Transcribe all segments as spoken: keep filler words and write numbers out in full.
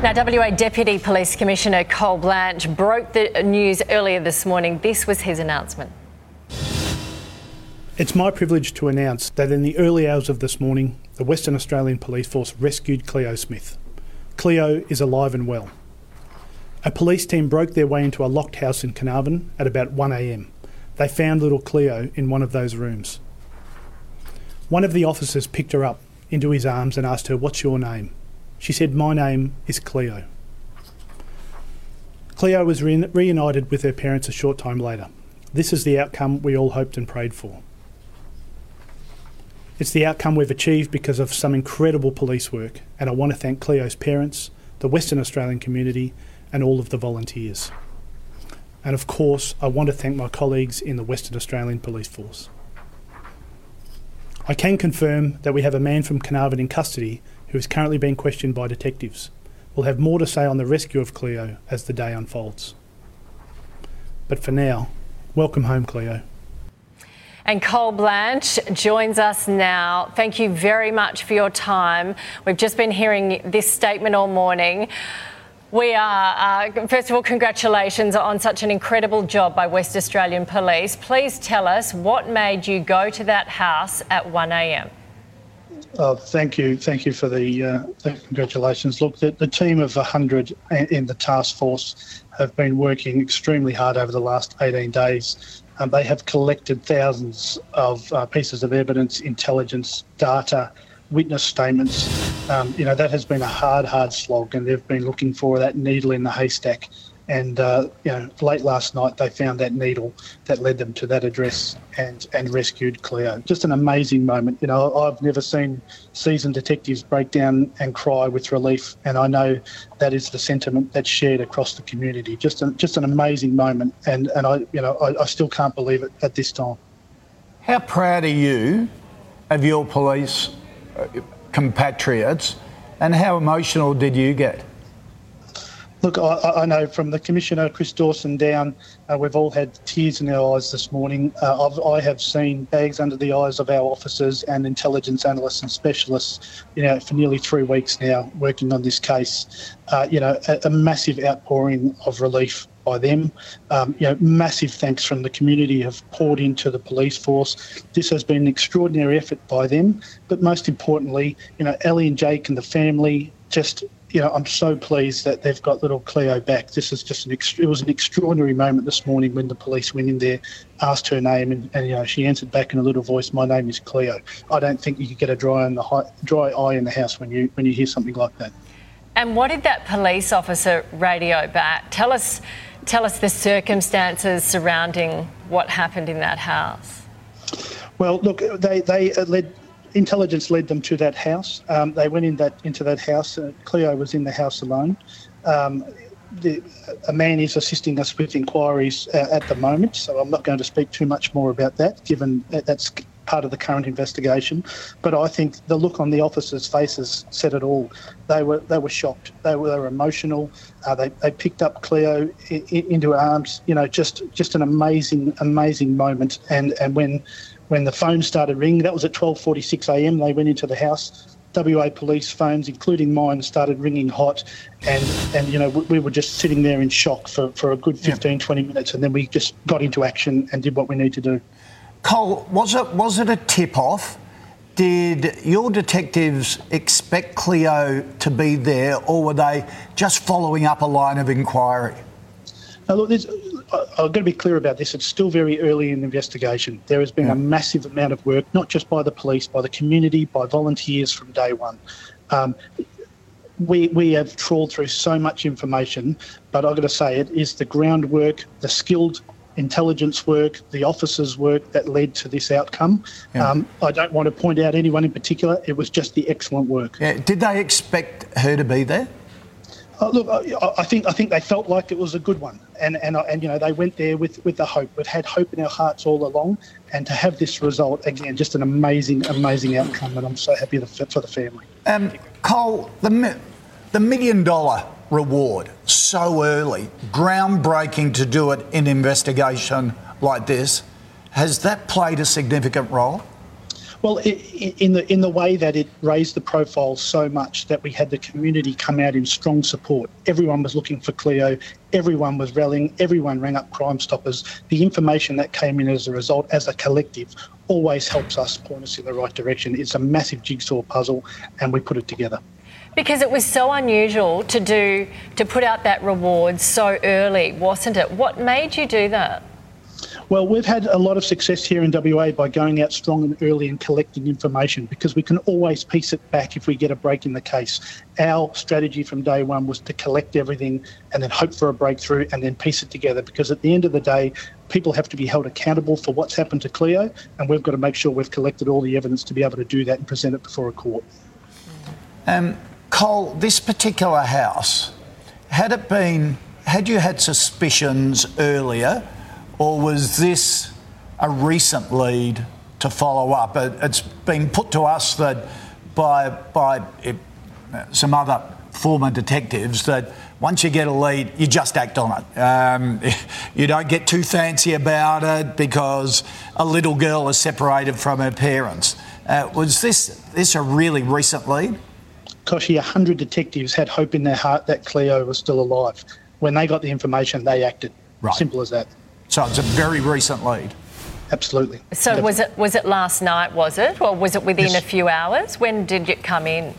Now, W A Deputy Police Commissioner Cole Blanche broke the news earlier this morning. This was his announcement. It's my privilege to announce that in the early hours of this morning, the Western Australian Police Force rescued Cleo Smith. Cleo is alive and well. A police team broke their way into a locked house in Carnarvon at about one a.m. They found little Cleo in one of those rooms. One of the officers picked her up into his arms and asked her, "What's your name?" She said, "My name is Cleo." Cleo was re- reunited with her parents a short time later. This is the outcome we all hoped and prayed for. It's the outcome we've achieved because of some incredible police work, and I want to thank Cleo's parents, the Western Australian community, and all of the volunteers. And of course, I want to thank my colleagues in the Western Australian Police Force. I can confirm that we have a man from Carnarvon in custody who is currently being questioned by detectives. We'll have more to say on the rescue of Cleo as the day unfolds. But for now, welcome home, Cleo. And Cole Blanche joins us now. Thank you very much for your time. We've just been hearing this statement all morning. We are. Uh, first of all, congratulations on such an incredible job by West Australian Police. Please tell us what made you go to that house at one a m? Oh, thank you. Thank you for the, uh, the congratulations. Look, the, the team of one hundred in the task force have been working extremely hard over the last eighteen days. Um, they have collected thousands of uh, pieces of evidence, intelligence, data, witness statements. Um, you know, that has been a hard, hard slog, and they've been looking for that needle in the haystack. And, uh, you know, late last night they found that needle that led them to that address and, and rescued Cleo. Just an amazing moment. You know, I've never seen seasoned detectives break down and cry with relief, and I know that is the sentiment that's shared across the community. Just a, just an amazing moment, and, and I, you know, I, I still can't believe it at this time. How proud are you of your police compatriots, and how emotional did you get? Look, I, I know from the Commissioner, Chris Dawson, down, uh, we've all had tears in our eyes this morning. Uh, I've, I have seen bags under the eyes of our officers and intelligence analysts and specialists, you know, for nearly three weeks now working on this case. Uh, you know, a, a massive outpouring of relief by them. Um, you know, massive thanks from the community have poured into the police force. This has been an extraordinary effort by them. But most importantly, you know, Ellie and Jake and the family just... You know, I'm so pleased that they've got little Cleo back. This is just an ext- it was an extraordinary moment this morning when the police went in there, asked her name, and, and you know, she answered back in a little voice, "My name is Cleo." I don't think you could get a dry in the hi- dry eye in the house when you when you hear something like that. And what did that police officer radio back? Tell us, tell us the circumstances surrounding what happened in that house. Well, look, they they led. Intelligence led them to that house. Um, they went in that into that house. Uh, Cleo was in the house alone. Um, the, a man is assisting us with inquiries uh, at the moment, so I'm not going to speak too much more about that, given that that's part of the current investigation. But I think the look on the officers' faces said it all. They were they were shocked. They were, they were emotional. Uh, they they picked up Cleo I- I into arms. You know, just just an amazing amazing moment. And and when. When the phone started ringing, that was at twelve forty-six a.m. They went into the house. W A police phones, including mine, started ringing hot, and, and you know, we, we were just sitting there in shock for, for a good fifteen, yeah. twenty minutes, and then we just got into action and did what we need to do. Cole, was it was it a tip-off? Did your detectives expect Cleo to be there, or were they just following up a line of inquiry? Now, look, there's, I've got to be clear about this. It's still very early in the investigation. There has been yeah. a massive amount of work, not just by the police, by the community, by volunteers from day one. Um, we we have trawled through so much information, but I've got to say it is the groundwork, the skilled intelligence work, the officers' work that led to this outcome. Yeah. Um, I don't want to point out anyone in particular. It was just the excellent work. Yeah. Did they expect her to be there? Oh, look, I, I think I think they felt like it was a good one, and and and you know they went there with, with the hope. We've had hope in our hearts all along, and to have this result again, just an amazing, amazing outcome, and I'm so happy for the family. Um, Cole, the the million dollar reward so early, groundbreaking to do it in investigation like this. Has that played a significant role? Well, in the in the way that it raised the profile so much that we had the community come out in strong support. Everyone was looking for Cleo. Everyone was rallying. Everyone rang up Crime Stoppers. The information that came in as a result, as a collective, always helps us point us in the right direction. It's a massive jigsaw puzzle, and we put it together. Because it was so unusual to do to put out that reward so early, wasn't it? What made you do that? Well, we've had a lot of success here in W A by going out strong and early and collecting information, because we can always piece it back if we get a break in the case. Our strategy from day one was to collect everything and then hope for a breakthrough and then piece it together, because at the end of the day, people have to be held accountable for what's happened to Cleo, and we've got to make sure we've collected all the evidence to be able to do that and present it before a court. Um, Cole, this particular house, had it been, had you had suspicions earlier, or was this a recent lead to follow up? It, it's been put to us that by by it, some other former detectives that once you get a lead, you just act on it. Um, you don't get too fancy about it because a little girl is separated from her parents. Uh, was this this a really recent lead? Gosh, a hundred detectives had hope in their heart that Cleo was still alive. When they got the information, they acted. Right. Simple as that. So it's a very recent lead. Absolutely. So yep. was it was it last night, was it? Or was it within yes. a few hours? When did it come in?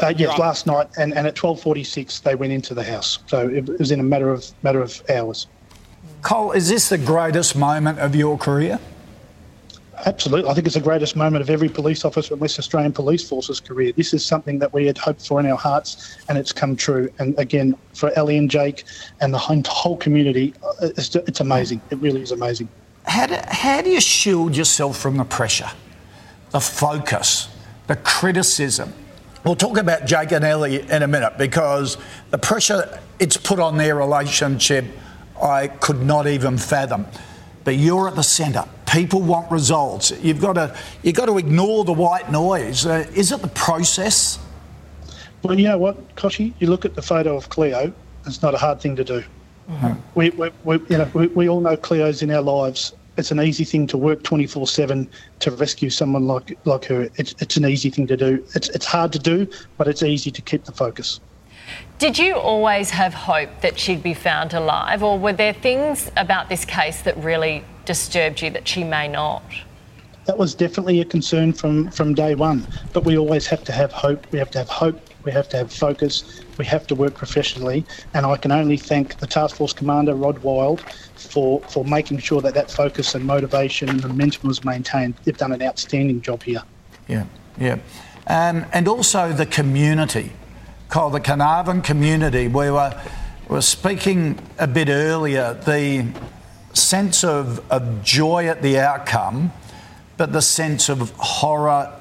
Uh, yes, right. last night, and, and at twelve forty-six they went into the house. So it was in a matter of matter of hours. Cole, is this the greatest moment of your career? Absolutely. I think it's the greatest moment of every police officer in Western Australian Police Force's career. This is something that we had hoped for in our hearts, and it's come true. And again, for Ellie and Jake and the whole community, it's, it's amazing. It really is amazing. How do, how do you shield yourself from the pressure, the focus, the criticism? We'll talk about Jake and Ellie in a minute, because the pressure it's put on their relationship, I could not even fathom. But you're at the centre. People want results. You've got to you've got to ignore the white noise. Uh, is it the process? Well, you know what, Koshi? You look at the photo of Cleo. It's not a hard thing to do. Mm-hmm. We, we, we, you know, we, we all know Cleo's in our lives. It's an easy thing to work twenty-four seven to rescue someone like like her. It's it's an easy thing to do. It's it's hard to do, but it's easy to keep the focus. Did you always have hope that she'd be found alive, or were there things about this case that really disturbed you that she may not? That was definitely a concern from, from day one, but we always have to have hope. We have to have hope. We have to have focus. We have to work professionally, and I can only thank the Task Force Commander, Rod Wilde, for, for making sure that that focus and motivation and momentum was maintained. They've done an outstanding job here. Yeah, yeah. Um, and also the community. Cole, the Carnarvon community, we were, we were speaking a bit earlier, the sense of, of joy at the outcome, but the sense of horror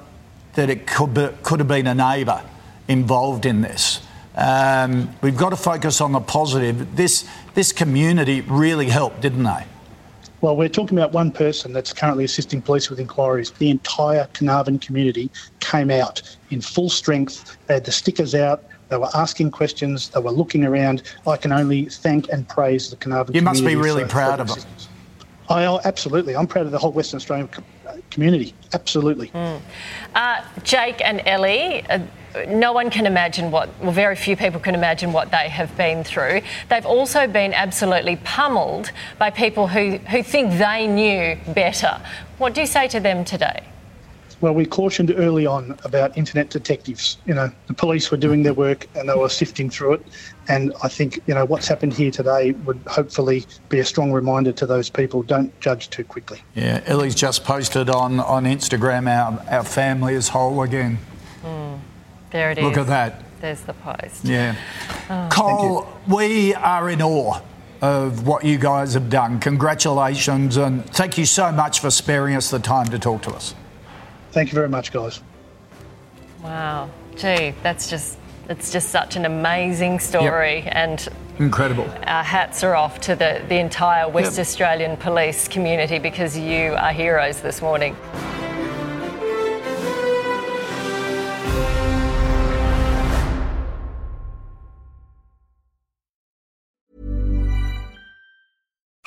that it could be, could have been a neighbour involved in this. Um, we've got to focus on the positive. This, this community really helped, didn't they? Well, we're talking about one person that's currently assisting police with inquiries. The entire Carnarvon community came out in full strength. They had the stickers out. They were asking questions. They were looking around. I can only thank and praise the Carnarvon community. You must be really proud of them. I absolutely. I'm proud of the whole Western Australian community. Absolutely. Mm. Uh, Jake and Ellie, uh, no one can imagine what, well, very few people can imagine what they have been through. They've also been absolutely pummeled by people who, who think they knew better. What do you say to them today? Well, we cautioned early on about internet detectives. You know, the police were doing their work and they were sifting through it. And I think, you know, what's happened here today would hopefully be a strong reminder to those people, don't judge too quickly. Yeah, Ellie's just posted on, on Instagram, our, our family is whole again. Mm, there it is. Look at that. There's the post. Yeah. Oh. Cole, we are in awe of what you guys have done. Congratulations, and thank you so much for sparing us the time to talk to us. Thank you very much, guys. Wow. Gee, that's just, it's just such an amazing story. Yep. And incredible. Our hats are off to the, the entire West yep. Australian police community, because you are heroes this morning.